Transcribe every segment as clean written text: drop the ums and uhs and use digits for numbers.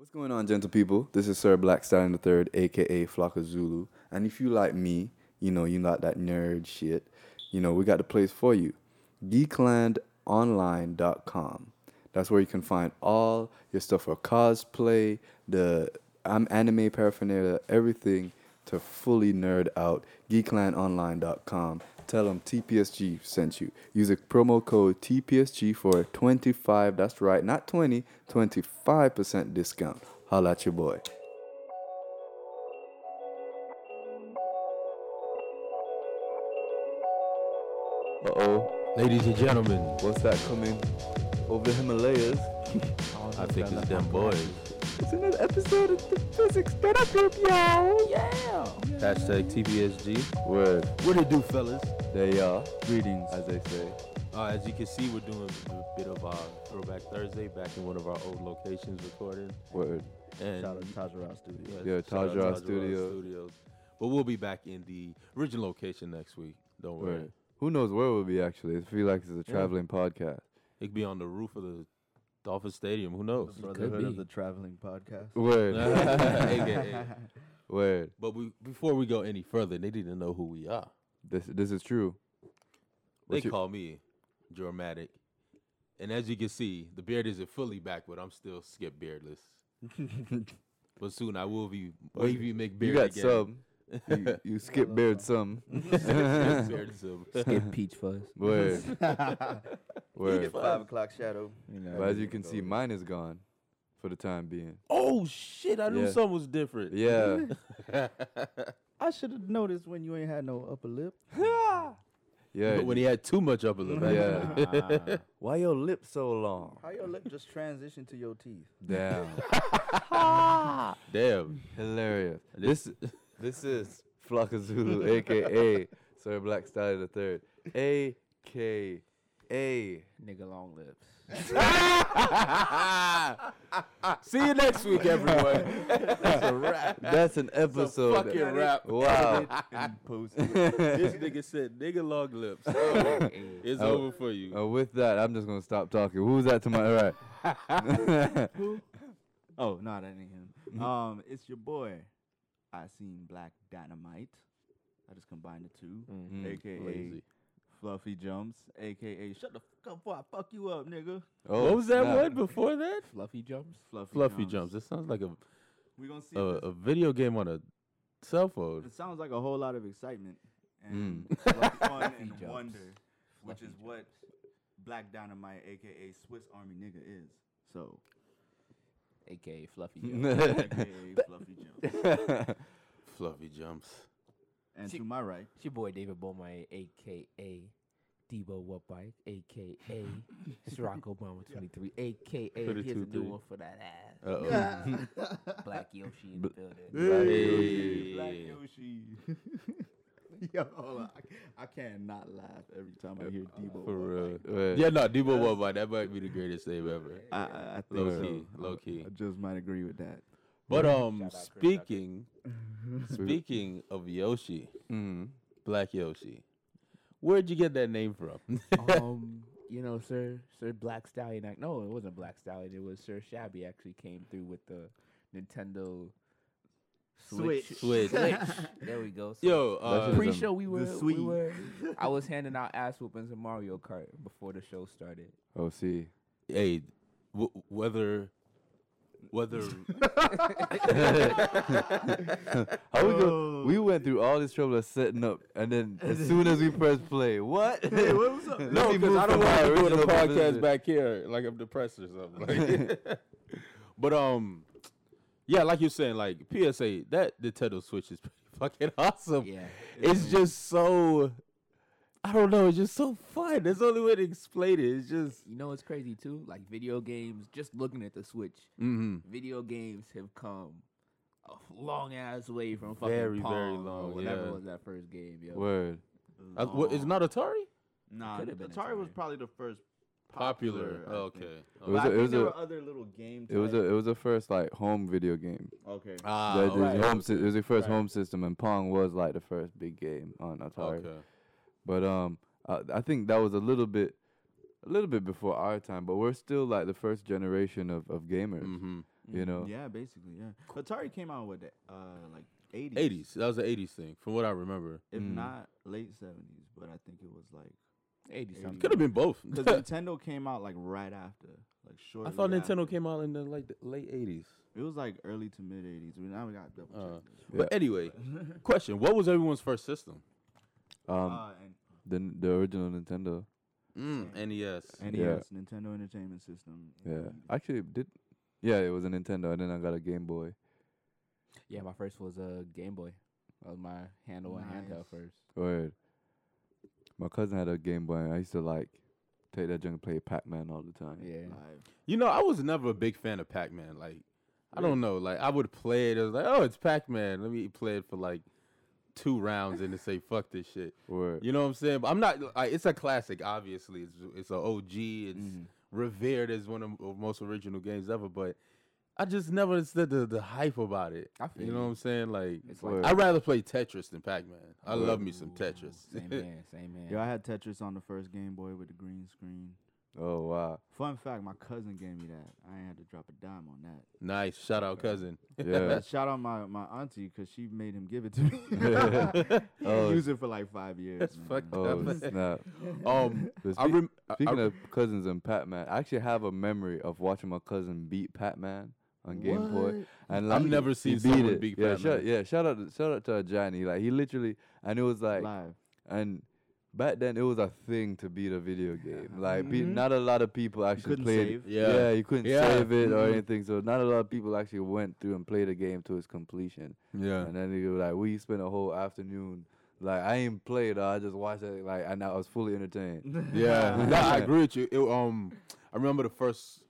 What's going on, gentle people? This is Sir Blackstar the Third, aka Flocka Zulu. And if you like me, you know, you like that nerd shit, you know, we got the place for you. GeeklandOnline.com. That's where you can find all your stuff for cosplay, the anime paraphernalia, everything to fully nerd out. GeeklandOnline.com. Tell them TPSG sent you. Use a promo code TPSG for 25, that's right, not 20, 25% discount. Holla at your boy. Ladies and gentlemen, what's that coming over the Himalayas? I think it's them boys. It's another episode of the Physics Better Group, y'all. Yeah. Hashtag TPSG. Word. What it do, fellas? There you are. Greetings, as they say. As you can see, we're doing a bit of our Throwback Thursday back in one of our old locations recording. Word. And shout out to Tajara Studios. Yeah, Tajara Studios. But we'll be back in the original location next week. Don't worry. Word. Who knows where we'll be, actually. I feel like it's a traveling podcast. It could be on the roof of the Dolphin Stadium. Who knows? The Brotherhood of the Traveling Podcast. Word. AKA. Word. But before we go any further, they need to know who we are. This is true. They call me Dramatic. And as you can see, the beard isn't fully back, but I'm still skip beardless. But soon I will be wavy McBeard. You got again. Some. you skip beard some. Skip peach fuzz. Word. Word. 5 o'clock shadow. You know, but as you can see, mine is gone for the time being. Oh, shit. I knew something was different. Yeah. I should have noticed when you ain't had no upper lip. Yeah. But when he had too much upper lip. Yeah. Why your lip so long? How your lip just transitioned to your teeth? Damn. Damn. Hilarious. This is Flocka Zulu, a.k.a. Sir Blackstar the Third, a.k.a. Nigga Long Lips. See you next week, everyone. That's a wrap. That's an episode. That's a fucking wrap. Wow. This nigga said Nigga Long Lips. Oh, it's over for you. With that, I'm just going to stop talking. Who's that to my right? Who? Oh, not any him. It's your boy. I seen Black Dynamite. I just combined the two. Mm-hmm. AKA Lazy. Fluffy Jumps. AKA Shut the fuck up before I fuck you up, nigga. Oh, what was that word before that? Fluffy Jumps. Fluffy Jumps. It sounds like a video game on a cell phone. It sounds like a whole lot of excitement and fun and wonder, which is what Black Dynamite, AKA Swiss Army nigga, is. So. AKA Fluffy Jumps. AKA Fluffy Jumps. Fluffy Jumps. And to my right, it's your boy David Bowman, AKA Debo Wubbite, AKA Barack Obama 23, AKA here's a new one for that ass. Black Yoshi in the building. Black Yoshi. Yo, hold on. I cannot laugh every time I hear Debo. For real. Right. Yeah, no, Debo Wubbite. That might be the greatest name ever. I think low key. I just might agree with that. But speaking of Yoshi, Black Yoshi, where'd you get that name from? You know, Sir Black Stallion. No, it wasn't Black Stallion. It was Sir Shabby actually came through with the Nintendo Switch. There we go. Switch. Yo, pretty sure we were. I was handing out ass whoopings in Mario Kart before the show started. Oh, see, hey, whether how we go? We went through all this trouble of setting up, and then as soon as we press play, what? Hey, what was up? No, because I don't want to do the podcast back here like I'm depressed or something. Like. But yeah, like you're saying, like PSA, that Nintendo Switch is pretty fucking awesome. Yeah, it's just so, I don't know, it's just so fun. That's the only way to explain it. It's just, you know, it's crazy too. Like video games, just looking at the Switch, video games have come a long ass way from fucking Pong, very long. Whatever was that first game, yo. Word. It's not Atari? Nah, Atari was probably the first. Popular. Oh, okay. There were other little games. It was a first like home video game. Okay. It was the first home system, and Pong was like the first big game on Atari. Okay. But I think that was a little bit before our time, but we're still like the first generation of gamers. Mm-hmm. you know? Yeah, basically, yeah. Atari came out with, like, 80s. 80s. That was the 80s thing, from what I remember. If not late 70s, but I think it was, like, 80s. Could have been both. Because Nintendo came out, like, right after. Like, shortly I thought Nintendo came out in, the, like, the late 80s. It was, like, early to mid-80s. I mean, now we got double-checked. But anyway, question. What was everyone's first system? The original Nintendo. NES. NES, Nintendo Entertainment System. Yeah. Actually, it was a Nintendo, and then I got a Game Boy. Yeah, my first was a Game Boy. That was my handheld first. Word. My cousin had a Game Boy, and I used to, like, take that junk and play Pac Man all the time. Yeah. Live. You know, I was never a big fan of Pac Man. Like, I don't know. Like, I would play it. I was like, oh, it's Pac Man. Let me play it for, like, 2 rounds and to say fuck this shit. Word. You know what I'm saying? But I'm not. Like, it's a classic, obviously. It's an OG. It's revered as one of the most original games ever. But I just never understood the hype about it. I feel you know what I'm saying? Like, I'd rather play Tetris than Pac Man. I love me some Tetris. Same man. Yo, I had Tetris on the first Game Boy with the green screen. Oh wow! Fun fact: my cousin gave me that. I ain't had to drop a dime on that. Nice, shout out cousin. Yeah, shout out my auntie because she made him give it to me. Use it for like 5 years. That's fucked up. Snap. Speaking of cousins and Pac Man, I actually have a memory of watching my cousin beat Pac Man on Game Boy. And like, I've never seen someone beat Pac Man. Shout out to Johnny. Like he literally, and it was like live and. Back then, it was a thing to beat a video game. Like, not a lot of people actually played. Yeah, you couldn't save it or anything. So not a lot of people actually went through and played the game to its completion. Yeah, and then they were like, we spent a whole afternoon. Like, I ain't played. I just watched it. Like, and I was fully entertained. Yeah, I agree with you. I remember the first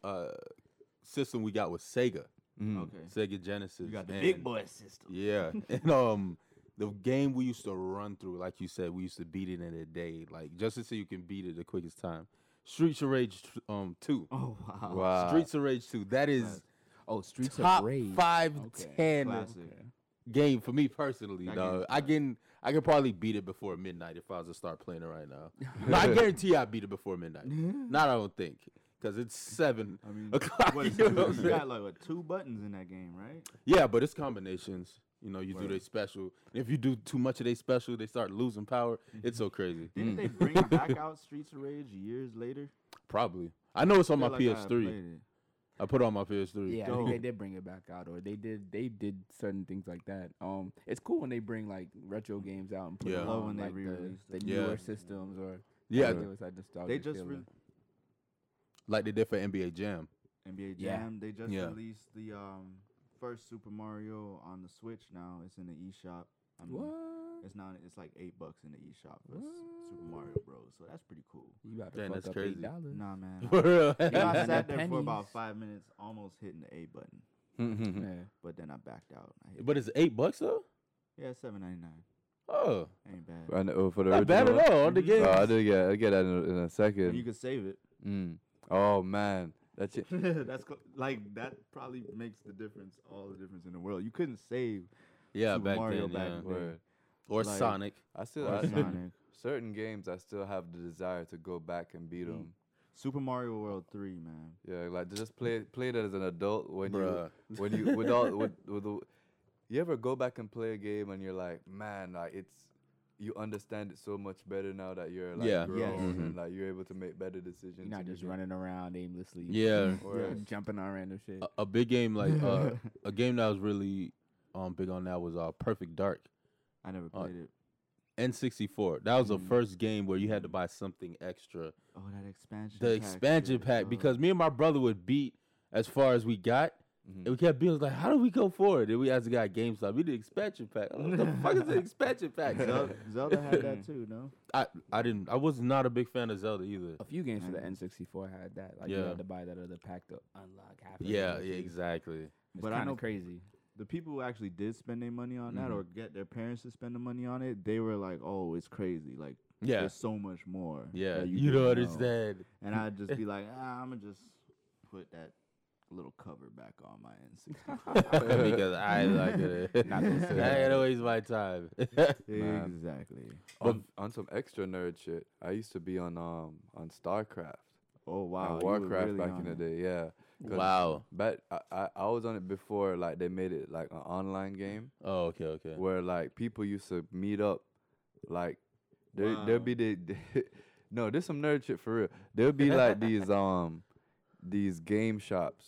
system we got was Sega. Okay, Sega Genesis. You got the big boy system. Yeah, and the game we used to run through, like you said, we used to beat it in a day, like just to see you can beat it the quickest time. Streets of Rage 2. Oh wow! Streets of Rage 2. That is Streets of Rage 5-10 game for me personally. Dog. I can probably beat it before midnight if I was to start playing it right now. No, I guarantee I beat it before midnight. Not I don't think. Because it's 7 o'clock. You got like 2 buttons in that game, right? Yeah, but it's combinations. You know, you do their special. If you do too much of their special, they start losing power. It's so crazy. Didn't they bring back out Streets of Rage years later? Probably. I know it's on my PS3. I put it on my PS3. Yeah, I think they did bring it back out, or they did certain things like that. It's cool when they bring like retro games out and put them on like the newer systems or they just like they did for NBA Jam. NBA Jam. Yeah. They just released the first Super Mario on the Switch now. It's in the eShop. I mean, what? It's not. It's like $8 in the eShop for Super Mario Bros. So that's pretty cool. You about to fuck up crazy. $8? Nah, man. I sat there for about 5 minutes, almost hitting the A button. Yeah. But then I backed out. But it's $8 though. Yeah, $7.99. Oh, ain't bad. I know, for the not bad at all. The game. I get that in a second. But you can save it. Oh man. That's it. That probably makes the difference, all the difference in the world. You couldn't save Super Mario back then. Or like, Sonic. Sonic. Certain games, I still have the desire to go back and beat them. Super Mario World 3, man. Yeah, like just play that as an adult you ever go back and play a game and you're like, man, like it's. You understand it so much better now that you're like grown and like you're able to make better decisions. You're not just running around aimlessly. Yeah. Or jumping on random shit. A big game a game that was really big on that was Perfect Dark. I never played it. N64. That was the first game where you had to buy something extra. Oh, that expansion pack. The expansion pack because me and my brother would beat as far as we got. And we kept being like, how do we go forward? And we asked the guy at GameStop, we did expansion pack. Like, what the fuck is an expansion pack? Zelda had that too, no? I was not a big fan of Zelda either. A few games for the N64 had that. Like you had to buy that other pack to unlock half of it. Yeah, exactly. It's but I know crazy. The people who actually did spend their money on that or get their parents to spend the money on it, they were like, oh, it's crazy. Like there's so much more. Yeah, you don't understand. And I'd just be like, I'm gonna just put that little cover back on my N64 because I like it. Not gonna say I gotta waste my time. Exactly. On some extra nerd shit, I used to be on StarCraft. Oh wow, Warcraft really back in the day. Yeah, Wow. But I was on it before, like, they made it, like, an online game. Oh, okay, okay. Where, like, people used to meet up, like, there'd be no, there's some nerd shit for real. There'd be, like, these game shops.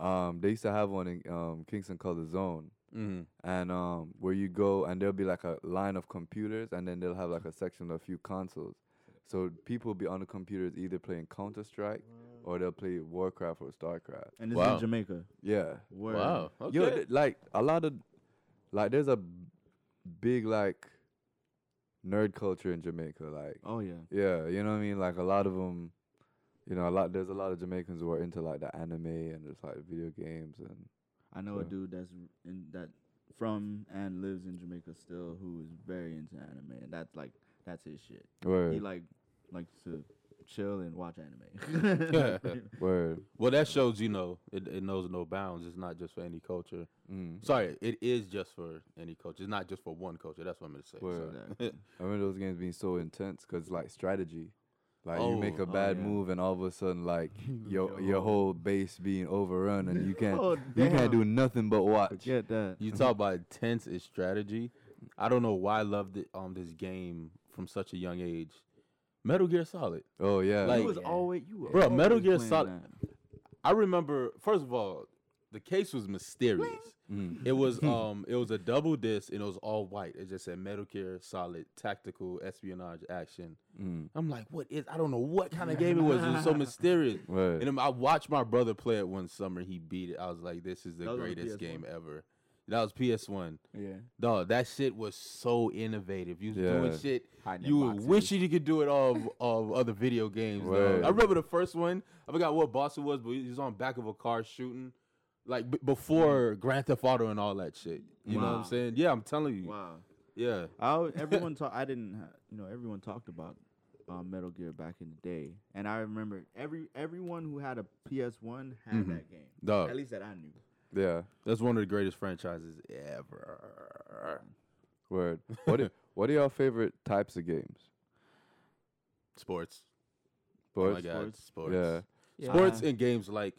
They used to have one in Kingston called The Zone. Mm-hmm. And where you go and there'll be like a line of computers and then they'll have like a section of a few consoles. So people will be on the computers either playing Counter-Strike or they'll play Warcraft or StarCraft. And this is in Jamaica? Yeah. Word. Wow. Okay. Yo, like a lot of, like there's a big like nerd culture in Jamaica. Like, oh yeah. Yeah, you know what I mean? Like a lot of them, you know, there's a lot of Jamaicans who are into like the anime and just like video games and... I know a dude that's in that from and lives in Jamaica still who is very into anime, and that's his shit. Word. He likes to chill and watch anime. Word. Well, that shows, you know, it knows no bounds. It's not just for any culture. Mm. Sorry, it is just for any culture. It's not just for one culture. That's what I'm gonna say. Word. So. I remember those games being so intense because like strategy. Like, you make a bad move, and all of a sudden, like, your whole base being overrun, and you can't you can't do nothing but watch. Forget that. You talk about intense is strategy. I don't know why I loved it on this game from such a young age. Metal Gear Solid. Oh, yeah. Like, you were always Metal Gear Solid. That. I remember, first of all, the case was mysterious. Mm. It was a double disc and it was all white. It just said Metal Gear Solid Tactical Espionage Action. Mm. I'm like, I don't know what kind of game it was. It was so mysterious. Right. And I watched my brother play it one summer. He beat it. I was like, this is the greatest game ever. That was PS1. Yeah. Dog, that shit was so innovative. You was doing shit. You were wishing you could do it of other video games. Right. I remember the first one. I forgot what boss it was, but he was on the back of a car shooting. Like, before Grand Theft Auto and all that shit. You know what I'm saying? Yeah, I'm telling you. Wow. Yeah. Everyone talked about Metal Gear back in the day. And I remember everyone who had a PS1 had that game. Duh. At least that I knew. Yeah. That's one of the greatest franchises ever. Word. What are y'all favorite types of games? Sports. Sports? Oh my God. Sports. Yeah. Sports and games like...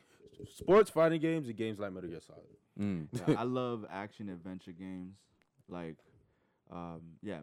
Sports fighting games and games like Metal Gear Solid. Mm. Yeah, I love action adventure games, like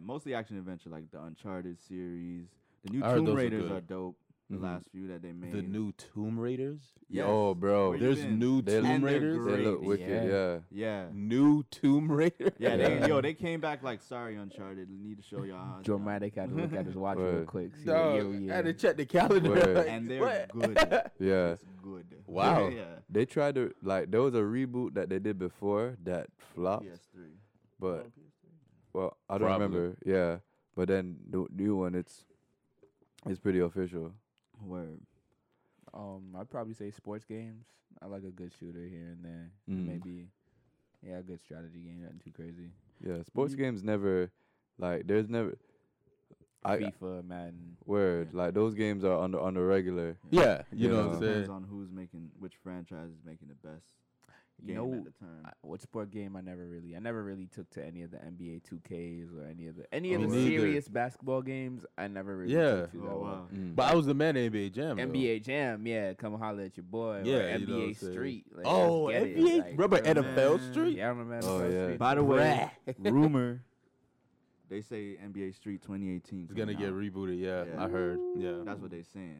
mostly action adventure, like the Uncharted series. The new Tomb Raiders are dope. The last few that they made. The new Tomb Raiders? Yes. Oh, bro. There's new Tomb Raiders. They look wicked. Yeah. New Tomb Raiders. Yeah. They came back like, sorry, Uncharted. We need to show y'all. How dramatic. I had to look at this watch real quick. See I had to check the calendar. Word. And they're good. Yeah. It's good. Wow. Yeah. They tried to, like, there was a reboot that they did before that flopped. PS3. But, well, I don't remember. Yeah. But then the new one, it's pretty official. Word. I'd probably say sports games. I like a good shooter here and there. Mm. Maybe, a good strategy game. Nothing too crazy. Yeah, sports games never, like, there's never... FIFA, Madden. Word. Yeah. Like, those games are on the regular. Yeah, you know what I'm saying? It depends on who's making, which franchise is making the best game at the time. What sport game I never really took to any of the NBA 2Ks or any of the serious basketball games. I never really took to that one. Mm. But I was the man at NBA Jam. NBA Jam, come holler at your boy. Yeah, like NBA Street. Like, NBA? Like, remember NFL Street? Yeah, I remember NFL Street. By the way, rumor, they say NBA Street 2018. It's going to get rebooted, I heard. Yeah, that's what they're saying.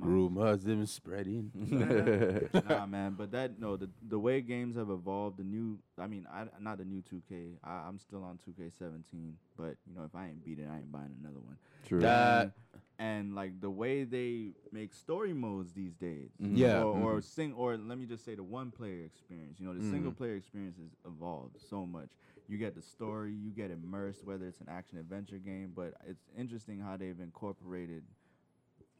Rumors have been spreading. Nah, man, but the way games have evolved, not the new 2K. I'm still on 2K17, but, you know, if I ain't beat it, I ain't buying another one. True. That, and, like, the way they make story modes these days. Mm-hmm. Yeah. Or let me just say the one-player experience. You know, the single-player experience has evolved so much. You get the story, you get immersed, whether it's an action-adventure game, but it's interesting how they've incorporated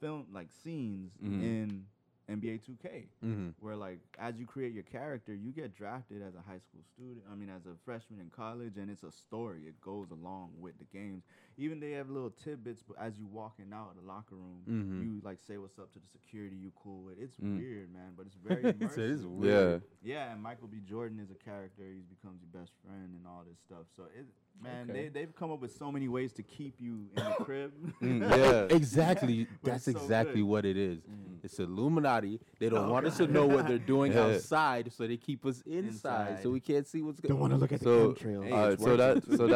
film, like, scenes in NBA 2K, where, like, as you create your character, you get drafted as a high school student, as a freshman in college, and it's a story. It goes along with the games. Even they have little tidbits, but as you walking out of the locker room, you, like, say what's up to the security you cool with. It's weird, man, but it's very immersive. It is weird. Yeah, and Michael B. Jordan is a character. He becomes your best friend and all this stuff. So, they've come up with so many ways to keep you in the crib. Exactly. That's so exactly good. What it is. It's Illuminati. body. They don't want us to know what they're doing outside, so they keep us inside, so we can't see what's going on. Don't want to look at the trail.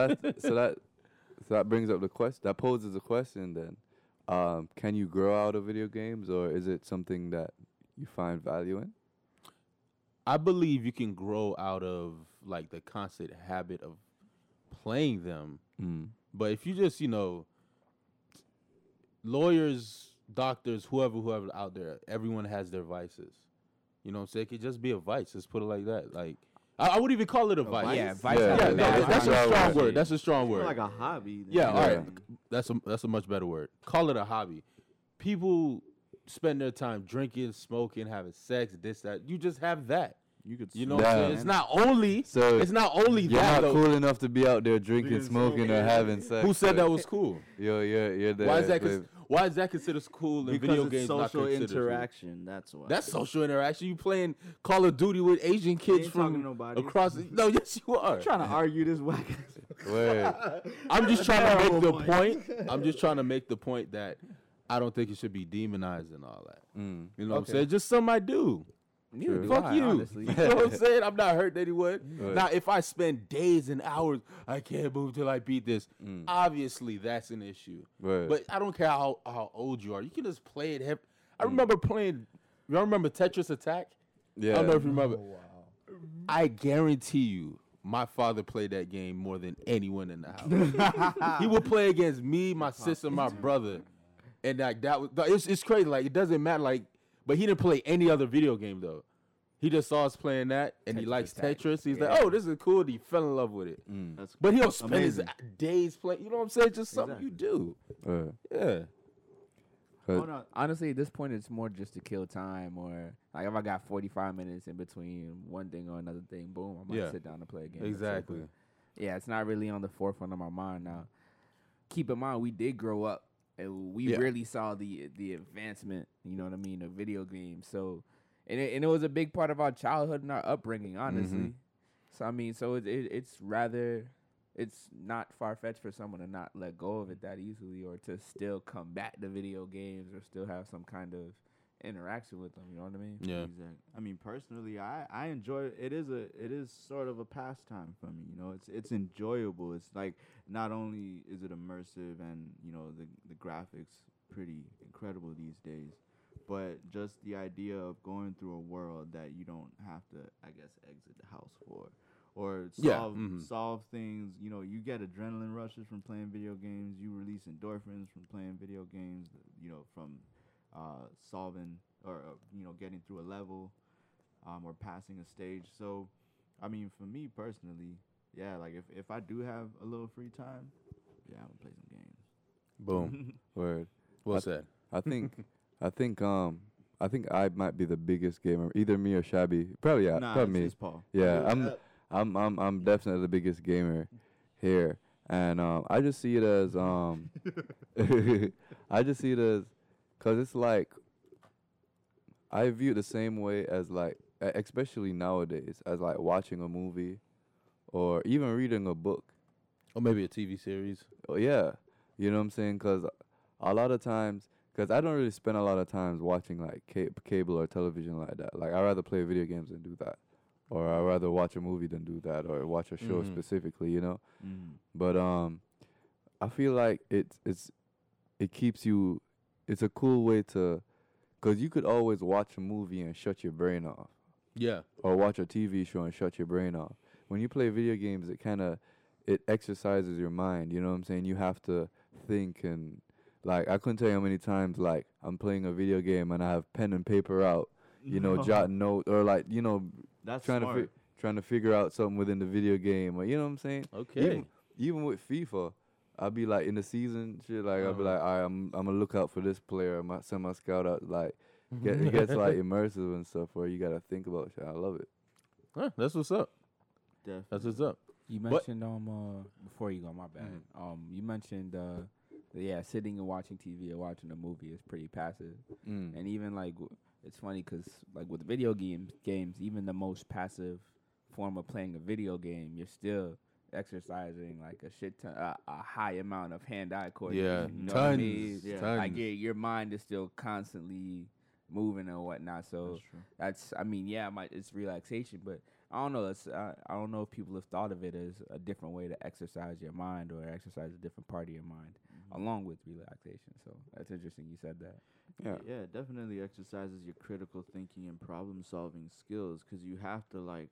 Hey, so that brings up the question. That poses a question then. Can you grow out of video games, or is it something that you find value in? I believe you can grow out of like the constant habit of playing them. Mm. But if you just, lawyers, doctors, whoever out there, everyone has their vices. You know what I'm saying? It could just be a vice. Let's put it like that. Like, I wouldn't even call it a vice. Yeah, vice. Yeah, no, that's a strong word. That's a strong word. Like a hobby. Then. Yeah, all right. That's a much better word. Call it a hobby. People spend their time drinking, smoking, having sex, this, that. You just have that. You could, what I'm saying? It's not only you're that. You're not cool enough to be out there drinking, smoking, or having sex. Who said that was cool? You're there. Why is that considered cool? In video games, social interaction. Cool. That's why. That's social interaction. You playing Call of Duty with Asian kids from across. No, yes, you are. I'm trying to argue this whack. I'm just trying to make the point. I'm just trying to make the point that I don't think it should be demonized and all that. Mm. You know what I'm saying? Just some I do. True. Fuck you. Honestly. You know what I'm saying? I'm not hurting anyone. Right. Now, if I spend days and hours, I can't move till I beat this. Mm. Obviously, that's an issue. Right. But I don't care how old you are. You can just play it. Y'all remember Tetris Attack? Yeah. I don't know if you remember. Oh, wow. I guarantee you, my father played that game more than anyone in the house. He would play against me, my sister, my brother. And like that was, it's crazy. Like, it doesn't matter. Like, but he didn't play any other video game, though. He just saw us playing that, and he likes Tetris. He's like, oh, this is cool. And he fell in love with it. Mm. That's but he'll spend his days playing. You know what I'm saying? Just something you do. Yeah. Oh, no. Honestly, at this point, it's more just to kill time. Or like if I got 45 minutes in between one thing or another thing, boom, I'm going to sit down and play a game. Exactly. Yeah, it's not really on the forefront of my mind now. Keep in mind, we did grow up. And we really saw the advancement, you know what I mean, of video games. So, and it was a big part of our childhood and our upbringing, honestly. Mm-hmm. So I mean, so it's not far fetched for someone to not let go of it that easily, or to still come back to video games, or still have some kind of interaction with them. You know what I mean? Yeah. Exactly. I mean, personally, I enjoy it. It is sort of a pastime for me. You know, it's enjoyable. It's like, not only is it immersive and the graphics pretty incredible these days, but just the idea of going through a world that you don't have to, I guess, exit the house for, or solve things. You know, you get adrenaline rushes from playing video games. You release endorphins from playing video games. You know, from solving or getting through a level or passing a stage. So I mean, for me personally, like if I do have a little free time, I'm gonna play some games. Boom. Word. What's that? I think I might be the biggest gamer, either me or Shabby. Probably me. It's Paul. Yeah, I'm definitely the biggest gamer here. And I just see it as because it's like, I view it the same way as like, especially nowadays, as like watching a movie or even reading a book. Or maybe a TV series. Oh, yeah. You know what I'm saying? Because a lot of times, I don't really spend a lot of times watching like cable or television like that. Like, I'd rather play video games than do that. Or I'd rather watch a movie than do that, or watch a show specifically, Mm. But I feel like it keeps you... It's a cool way to, because you could always watch a movie and shut your brain off. Yeah. Or watch a TV show and shut your brain off. When you play video games, it exercises your mind. You know what I'm saying? You have to think, and like, I couldn't tell you how many times, like, I'm playing a video game and I have pen and paper out, jotting notes, or like, that's trying to figure out something within the video game, or you know what I'm saying? Okay. Even with FIFA. I'll be like in the season, shit. Like I'll be like, all right, I'm gonna look out for this player. I send my scout out. Like, it gets like immersive and stuff where you gotta think about shit. I love it. Huh, that's what's up. Definitely. That's what's up. You mentioned before you go, my bad. Mm-hmm. You mentioned sitting and watching TV or watching a movie is pretty passive. Mm. And even like it's funny because like with video games, even the most passive form of playing a video game, you're still exercising like a shit ton, a high amount of hand-eye coordination. Yeah, you know tons. What I mean? Yeah. Tons. Like your mind is still constantly moving and whatnot. So that's I mean, yeah, it's relaxation, but I don't know. It's, I don't know if people have thought of it as a different way to exercise your mind or exercise a different part of your mind along with relaxation. So that's interesting you said that. Yeah, yeah, it definitely exercises your critical thinking and problem-solving skills because you have to, like,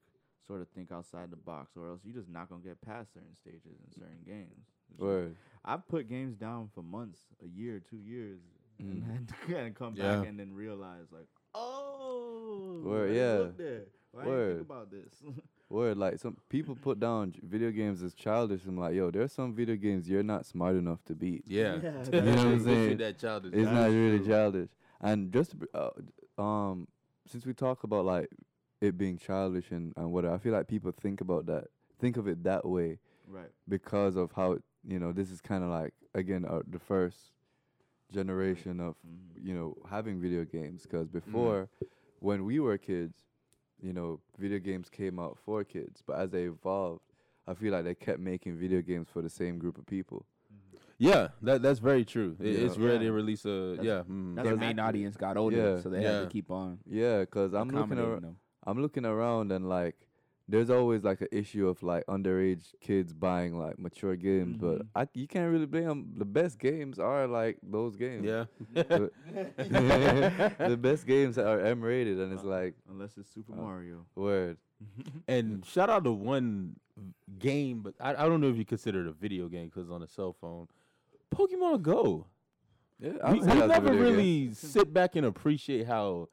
sort of think outside the box or else you're just not going to get past certain stages in certain games. Word. I've put games down for months, a year, 2 years, and had to kind of come back and then realize, like, oh, word, look there. Why didn't you think about this? Word, like, some people put down video games as childish. I'm like, yo, there are some video games you're not smart enough to beat. Yeah. You know what I'm saying? That childish. It's not really childish. And just since we talk about, like, it being childish and whatever, I feel like people think about that, think of it that way. Right. Because of how, you know, this is kind of like, again, the first generation of, you know, having video games. Because before, when we were kids, you know, video games came out for kids, but as they evolved, I feel like they kept making video games for the same group of people. Yeah, that's very true. It's rare to release a their main audience got older, so they had to keep on. Yeah, because I'm looking around and like, there's always like an issue of like underage kids buying like mature games, but you can't really blame them. The best games are like those games. Yeah. The best games are M-rated, and it's like... Unless it's Super Mario. Word. And shout out to one game, but I don't know if you consider it a video game because on a cell phone, Pokemon Go. Yeah, we never really sit back and appreciate how...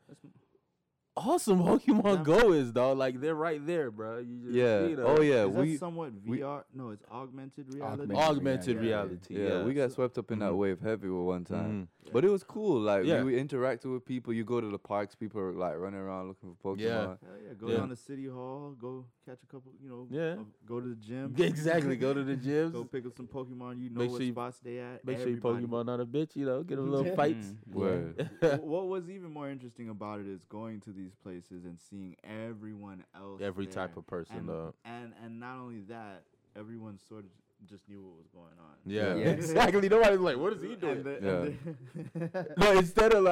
awesome Pokemon Go is, dog. Like, they're right there, bro. You just see them. Oh, yeah. Is that somewhat VR? No, it's augmented reality. Augmented reality. Yeah, we got swept up in that wave heavy one time. But it was cool. Like, we interacted with people. You go to the parks, people are, like, running around looking for Pokemon. Yeah. Go down to City Hall. Go catch a couple, you know. Yeah. Go to the gym. Exactly. Go to the gyms. Go pick up some Pokemon. You know what spots they at. Make sure you Pokemon not a bitch, you know. Get them little fights. Word. What was even more interesting about it is going to these places and seeing everyone else, every type of person, though, and not only that, everyone sort of just knew what was going on. Yeah. Exactly. Nobody's like, what is he doing? But instead of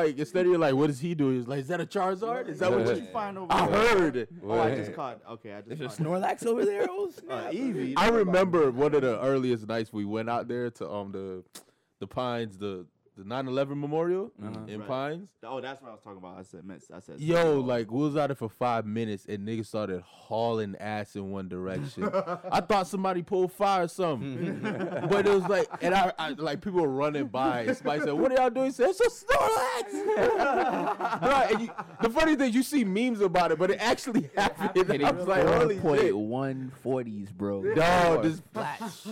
you're like, what is he doing? It's like, is that a Charizard? Is that what you find over there? I heard. Oh, I just caught. There's a Snorlax over there. Oh snap! Eevee. I remember one of the earliest nights we went out there to the Pines, the 9/11 memorial in Pines. Oh, that's what I was talking about. I said. Yo, like, we was out there for 5 minutes and niggas started hauling ass in one direction. I thought somebody pulled fire or something, but it was like, and I like people were running by. And somebody said, "What are y'all doing?" He said, "It's a Snorlax." Right, and the funny thing, you see memes about it, but it actually happened. I was like, "Holy shit!" 1.140s, bro. Dog, this flash.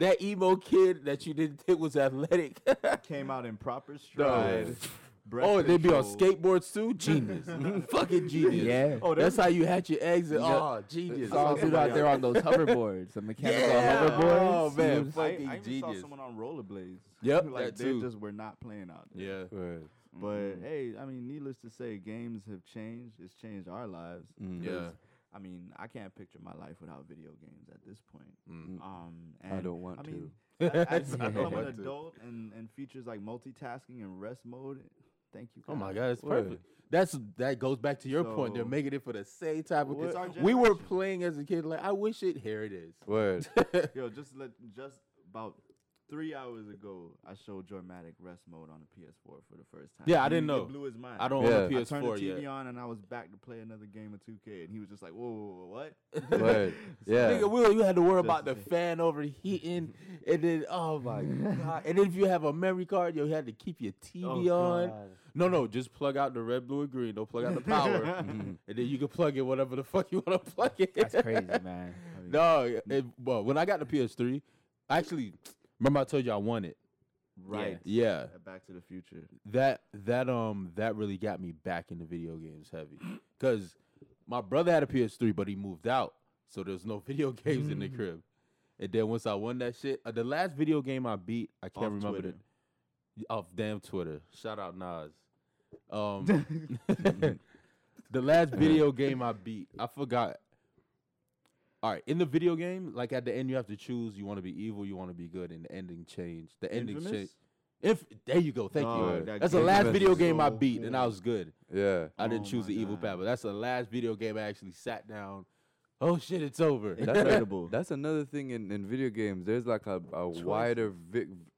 That emo kid that you didn't think was athletic. Out in proper stride. Oh, they be on skateboards too. Genius, fucking genius. Yeah. Oh, that's how you hatch your exit. Oh, genius. All dude out there on those hoverboards, the mechanical hoverboards. Oh man, fucking I genius. I saw someone on rollerblades. Yep, like they just were not playing out there. Yeah. Right. But hey, I mean, needless to say, games have changed. It's changed our lives. Yeah. I mean, I can't picture my life without video games at this point. And I don't want to. I'm an adult, and features like multitasking and rest mode. Thank you. Guys. Oh my God, it's perfect. That goes back to your point. They're making it for the same type of kids. We were playing as a kid. Like, I wish it. Here it is. Word. Yo, just about 3 hours ago, I showed Joymatic rest mode on the PS4 for the first time. Yeah, I didn't know. It blew his mind. I don't own a PS4 yet. I turned the TV on, and I was back to play another game of 2K, and he was just like, whoa, what? Word. Nigga, we had to worry about the fan overheating, and then, oh, my God. And then if you have a memory card, you had to keep your TV on. God. No, just plug out the red, blue, and green. Don't plug out the power. And then you can plug in whatever the fuck you want to plug in. That's crazy, man. I mean, when I got the PS3, actually... Remember I told you I won it, right? Yeah. Back to the Future. That really got me back into video games heavy, cause my brother had a PS3, but he moved out, so there's no video games in the crib. And then once I won that shit, the last video game I beat, I can't remember it. Off damn Twitter. Shout out Nas. The last video game I beat, I forgot. All right, in the video game, like at the end, you have to choose. You want to be evil, you want to be good, and the ending changed. The ending changed. There you go. Thank you. That's the last video game I beat, and I was good. Yeah. I didn't choose the evil path, but that's the last video game I actually sat down. Oh, shit, it's over. That's incredible. That's another thing in video games. There's like a wider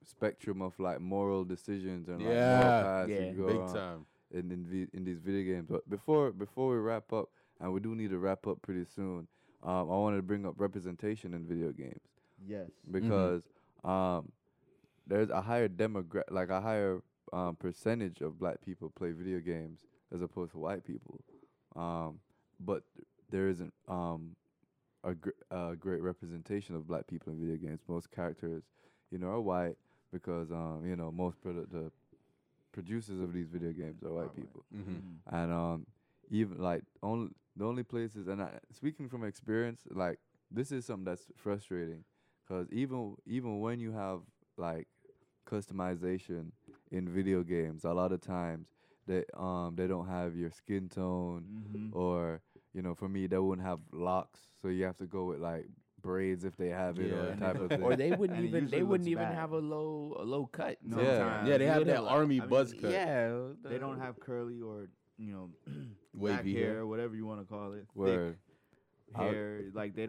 spectrum of like moral decisions and like moral paths. Yeah, you go big time. In these video games. But before we wrap up, and we do need to wrap up pretty soon, I wanted to bring up representation in video games. Yes. Because there's a higher percentage of black people play video games as opposed to white people. But there isn't a great representation of black people in video games. Most characters, are white because, most the producers of these video games are white people. Mm-hmm. And even like the only places, and speaking from experience, like this is something that's frustrating because even when you have like customization in video games, a lot of times they don't have your skin tone or for me, they wouldn't have locks, so you have to go with like braids if they have it or type of thing. Or they wouldn't even have a low cut. No. Yeah, they have that army buzz cut. Yeah, they don't have curly or wavy hair or whatever you want to call it. Word. Thick hair, like they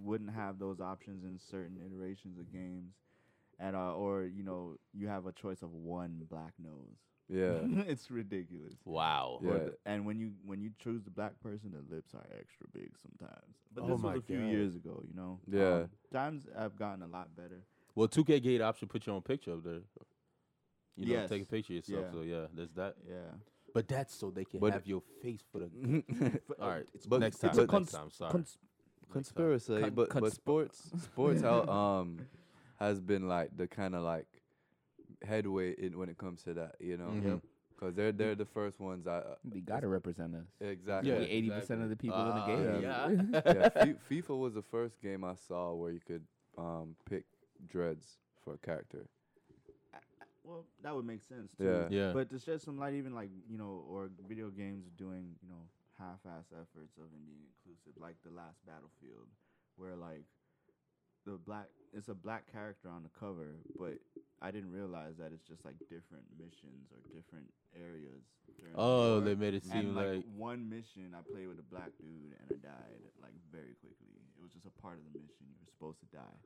wouldn't have those options in certain iterations of games. At or you have a choice of one black nose. Yeah, it's ridiculous. Wow. Yeah. And when you choose the black person, the lips are extra big sometimes. But this was a few years ago, Yeah. Times have gotten a lot better. Well, 2K gave the option to put your own picture up there. Take a picture of yourself. Yeah. So yeah, there's that. Yeah. But that's so they can have your face for the. All right. Conspiracy, but sports out has been like the kind of like headway in when it comes to that, because they're the first ones. They gotta represent us exactly. Yeah, 80% of the people in the game. Yeah. FIFA was the first game I saw where you could pick dreads for a character. Well, that would make sense too. Yeah. But to shed some light, even like or video games doing half-ass efforts of it being inclusive, like the last Battlefield, where like. It's a black character on the cover, but I didn't realize that it's just like different missions or different areas. They made it seem like one mission I played with a black dude and I died like very quickly. It was just a part of the mission. You were supposed to die.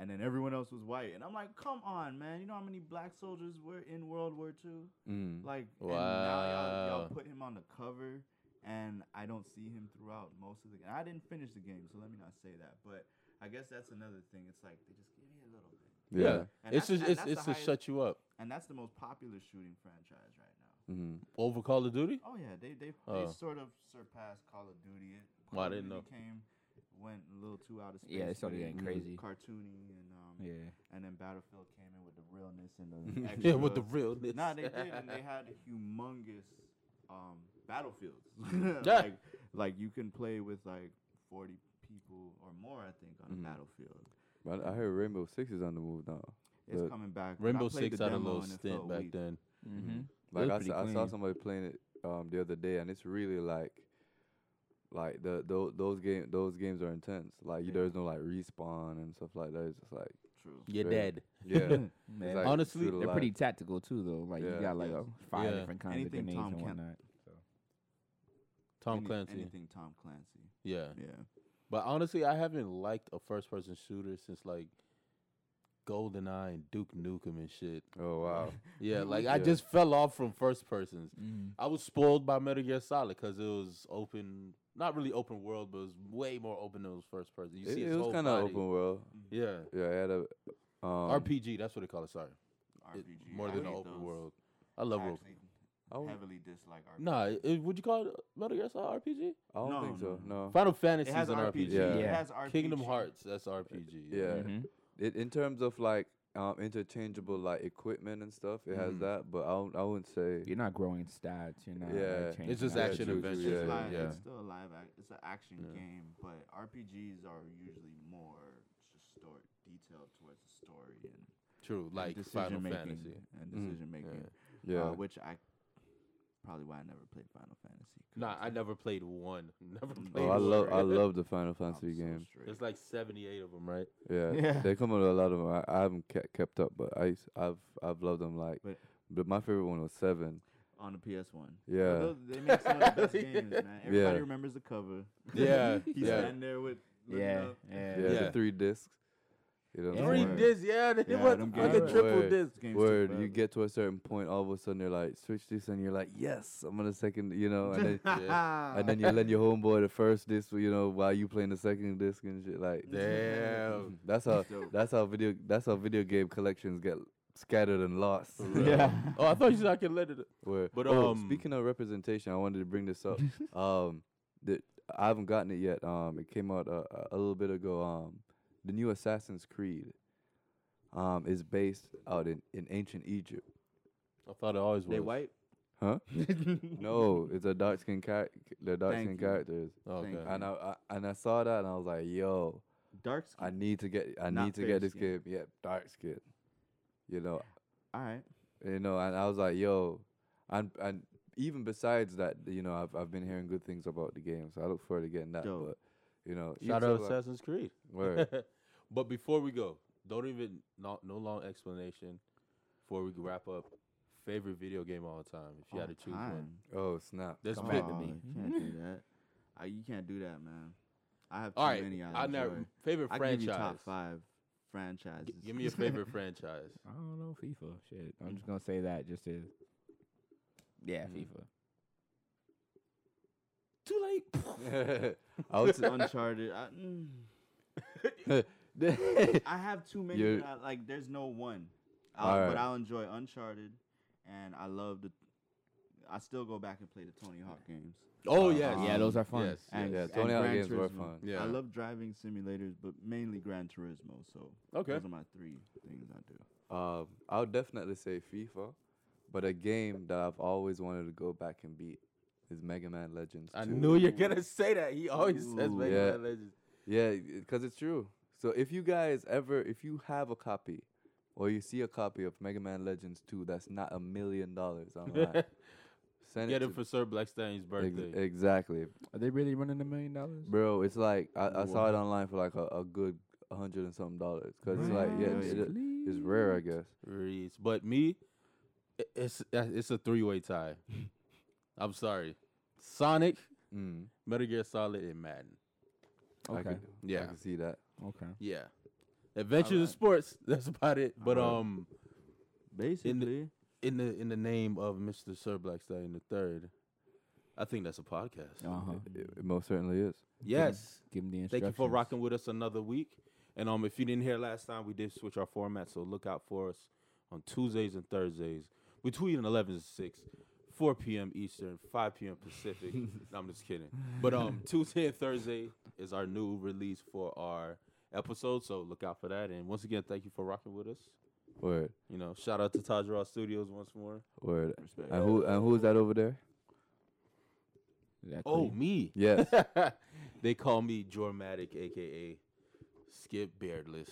And then everyone else was white. And I'm like, come on, man. You know how many black soldiers were in World War II? Mm. Like, wow. And now y'all put him on the cover and I don't see him throughout most of the game. I didn't finish the game, so let me not say that. But I guess that's another thing. It's like they just give me a little bit. Yeah. And it's to shut you up. And that's the most popular shooting franchise right now. Mm-hmm. Over Call of Duty? Oh yeah, they sort of surpassed Call of Duty. Went a little too out of space. Yeah, it started getting crazy, cartoony, and and then Battlefield came in with the realness and the extra. Yeah, with the realness. Nah, they did, and they had a humongous battlefields. like you can play with like 40. People or more, I think, on the battlefield. But I heard Rainbow Six is on the move now. It's coming back. Rainbow Six had a little stint back then. Mm-hmm. Like I saw somebody playing it the other day, and it's really like those games are intense. Like there's no like respawn and stuff like that. It's just like true. You're dead. Yeah. Man. Like, honestly, they're pretty tactical too, though. Like you got like five different kinds of grenades and whatnot. Anything Tom Clancy. Yeah. Yeah. But honestly, I haven't liked a first-person shooter since, like, GoldenEye and Duke Nukem and shit. Oh, wow. I just fell off from first-persons. Mm. I was spoiled by Metal Gear Solid because it was open, not really open world, but it was way more open than it was first-person. It was kind of open world. Yeah. Yeah, I had a... RPG, that's what they call it, sorry. RPG. More than an open world. I love open world. I heavily dislike RPG. Nah, would you call it Metal Gear Solid RPG? I don't think so. No. Final Fantasy is an RPG. Yeah. It has RPG. Kingdom Hearts, that's RPG. Yeah. Mm-hmm. It, in terms of like interchangeable like equipment and stuff, it has that, but I wouldn't say you're not growing stats. You're not. Yeah. It's just action adventure. It's still a live. It's an action game, but RPGs are usually more just detailed towards the story and true, like Final Fantasy and decision making. Yeah, which I. probably why I never played Final Fantasy. Nah, I never played one. Never played. Oh, I love the Final Fantasy games. So there's like 78 of them, right? Yeah. They come with a lot of them. I haven't kept up, but I've loved them. Like, but my favorite one was 7. On the PS1. Yeah. They make some of the best games, man. Everybody remembers the cover. Yeah. He's standing there with... The 3 discs. Three discs, yeah. They went like a triple disc. Word. You get to a certain point, all of a sudden, they're like, switch this, and you're like, yes, I'm on the second, you know. And then, and then you lend your homeboy the first disc, you know, while you playing the second disc and shit. Like, damn. That's how video game collections get... scattered and lost. Yeah. Oh, I thought you said I could let it. Where? But speaking of representation, I wanted to bring this up. I haven't gotten it yet. It came out a little bit ago. The new Assassin's Creed, is based out in ancient Egypt. I thought it always was. They white? Huh? No, it's a dark-skinned character. They're dark-skinned characters. Okay. And I saw that and I was like, yo, dark skin. I need to get this game. Yeah, dark skin. You know, all right. You know, and I was like, "Yo," and even besides that, you know, I've been hearing good things about the game, so I look forward to getting that. Dope. But you know, shout out Assassin's Creed. Word. But before we go, no long explanation. Before we wrap up, favorite video game all the time. If you had to choose one, oh snap! That's back to me. You can't do that. You can't do that, man. I have too many. I never favorite franchise. I give you top 5. Franchises. Give me your favorite franchise. I don't know, FIFA. Shit, I'm just gonna say that just to. Yeah, FIFA. Too late. I was Uncharted. I have too many. Like, there's no one. But I'll enjoy Uncharted, and I love the. I still go back and play the Tony Hawk games. Oh, yeah, those are fun. Yes, and Tony Hawk games were fun. Yeah. I love driving simulators, but mainly Gran Turismo. So those are my 3 things I do. I would definitely say FIFA, but a game that I've always wanted to go back and beat is Mega Man Legends 2. I knew you're going to say that. He always says Mega Man Legends. Yeah, because it's true. So if you guys ever, if you have a copy or you see a copy of Mega Man Legends 2 that's not $1 million online, get it for Sir Blackstein's birthday. Exactly. Are they really running $1 million? Bro, it's like, I saw it online for like a good $100 and something. Because it's like, it's rare, I guess. But me, it's a 3-way tie. I'm sorry. Sonic, Metal Gear Solid, and Madden. Okay. I can see that. Okay. Yeah. Adventures in sports, that's about it. But, basically... In the name of Mr. Sir Blackstar the Third, I think that's a podcast. Uh-huh. It most certainly is. Yes. Give him the instructions. Thank you for rocking with us another week. And if you didn't hear last time, we did switch our format, so look out for us on Tuesdays and Thursdays between 11 and 6, 4 p.m. Eastern, 5 p.m. Pacific. No, I'm just kidding. But Tuesday and Thursday is our new release for our episode, so look out for that. And once again, thank you for rocking with us. Word. You know, shout out to Tajara Studios once more. Word. Respect. And who is that over there? That me. Yes. They call me Jormatic, a.k.a. Skip Beardless.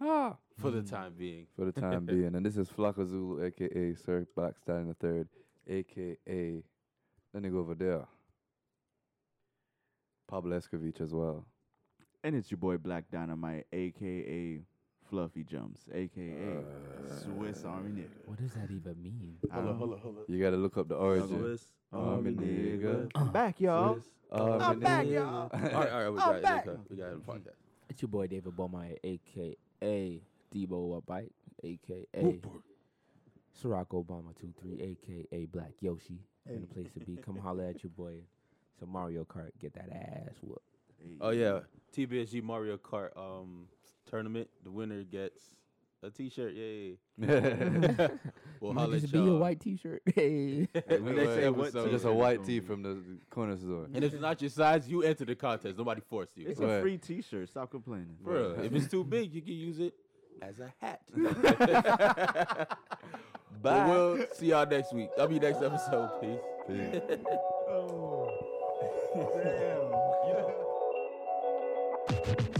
Ah. For the time being. For the time being. And this is Flocka Zulu, a.k.a. Sir Blackstar the Third, a.k.a. that nigga over there, Pablo Escovich as well. And it's your boy Black Dynamite, a.k.a. Fluffy Jumps, a.k.a. Swiss Army nigga. What does that even mean? Hold on. You got to look up the origin. Swiss Army nigga. I'm back, y'all. I'm back, y'all. All right. We got it in the podcast. It's your boy, David Bowman, a.k.a. Debo Wubbite, a.k.a. Barack Obama 23, a.k.a. Black Yoshi. Hey. And the place to be. Come holler at your boy. It's a Mario Kart. Get that ass whooped. Hey. Oh, yeah. TPSG Mario Kart tournament. The winner gets a T-shirt. Yay. Well, holla at y'all. Just be a white T-shirt. Hey. Just a white tee from the corner store. And if it's not your size, you enter the contest. Nobody forced you. It's a free T-shirt. Stop complaining. For real. If it's too big, you can use it as a hat. Bye. Well, we'll see y'all next week. I'll be next episode. Peace. Oh. Damn. You know.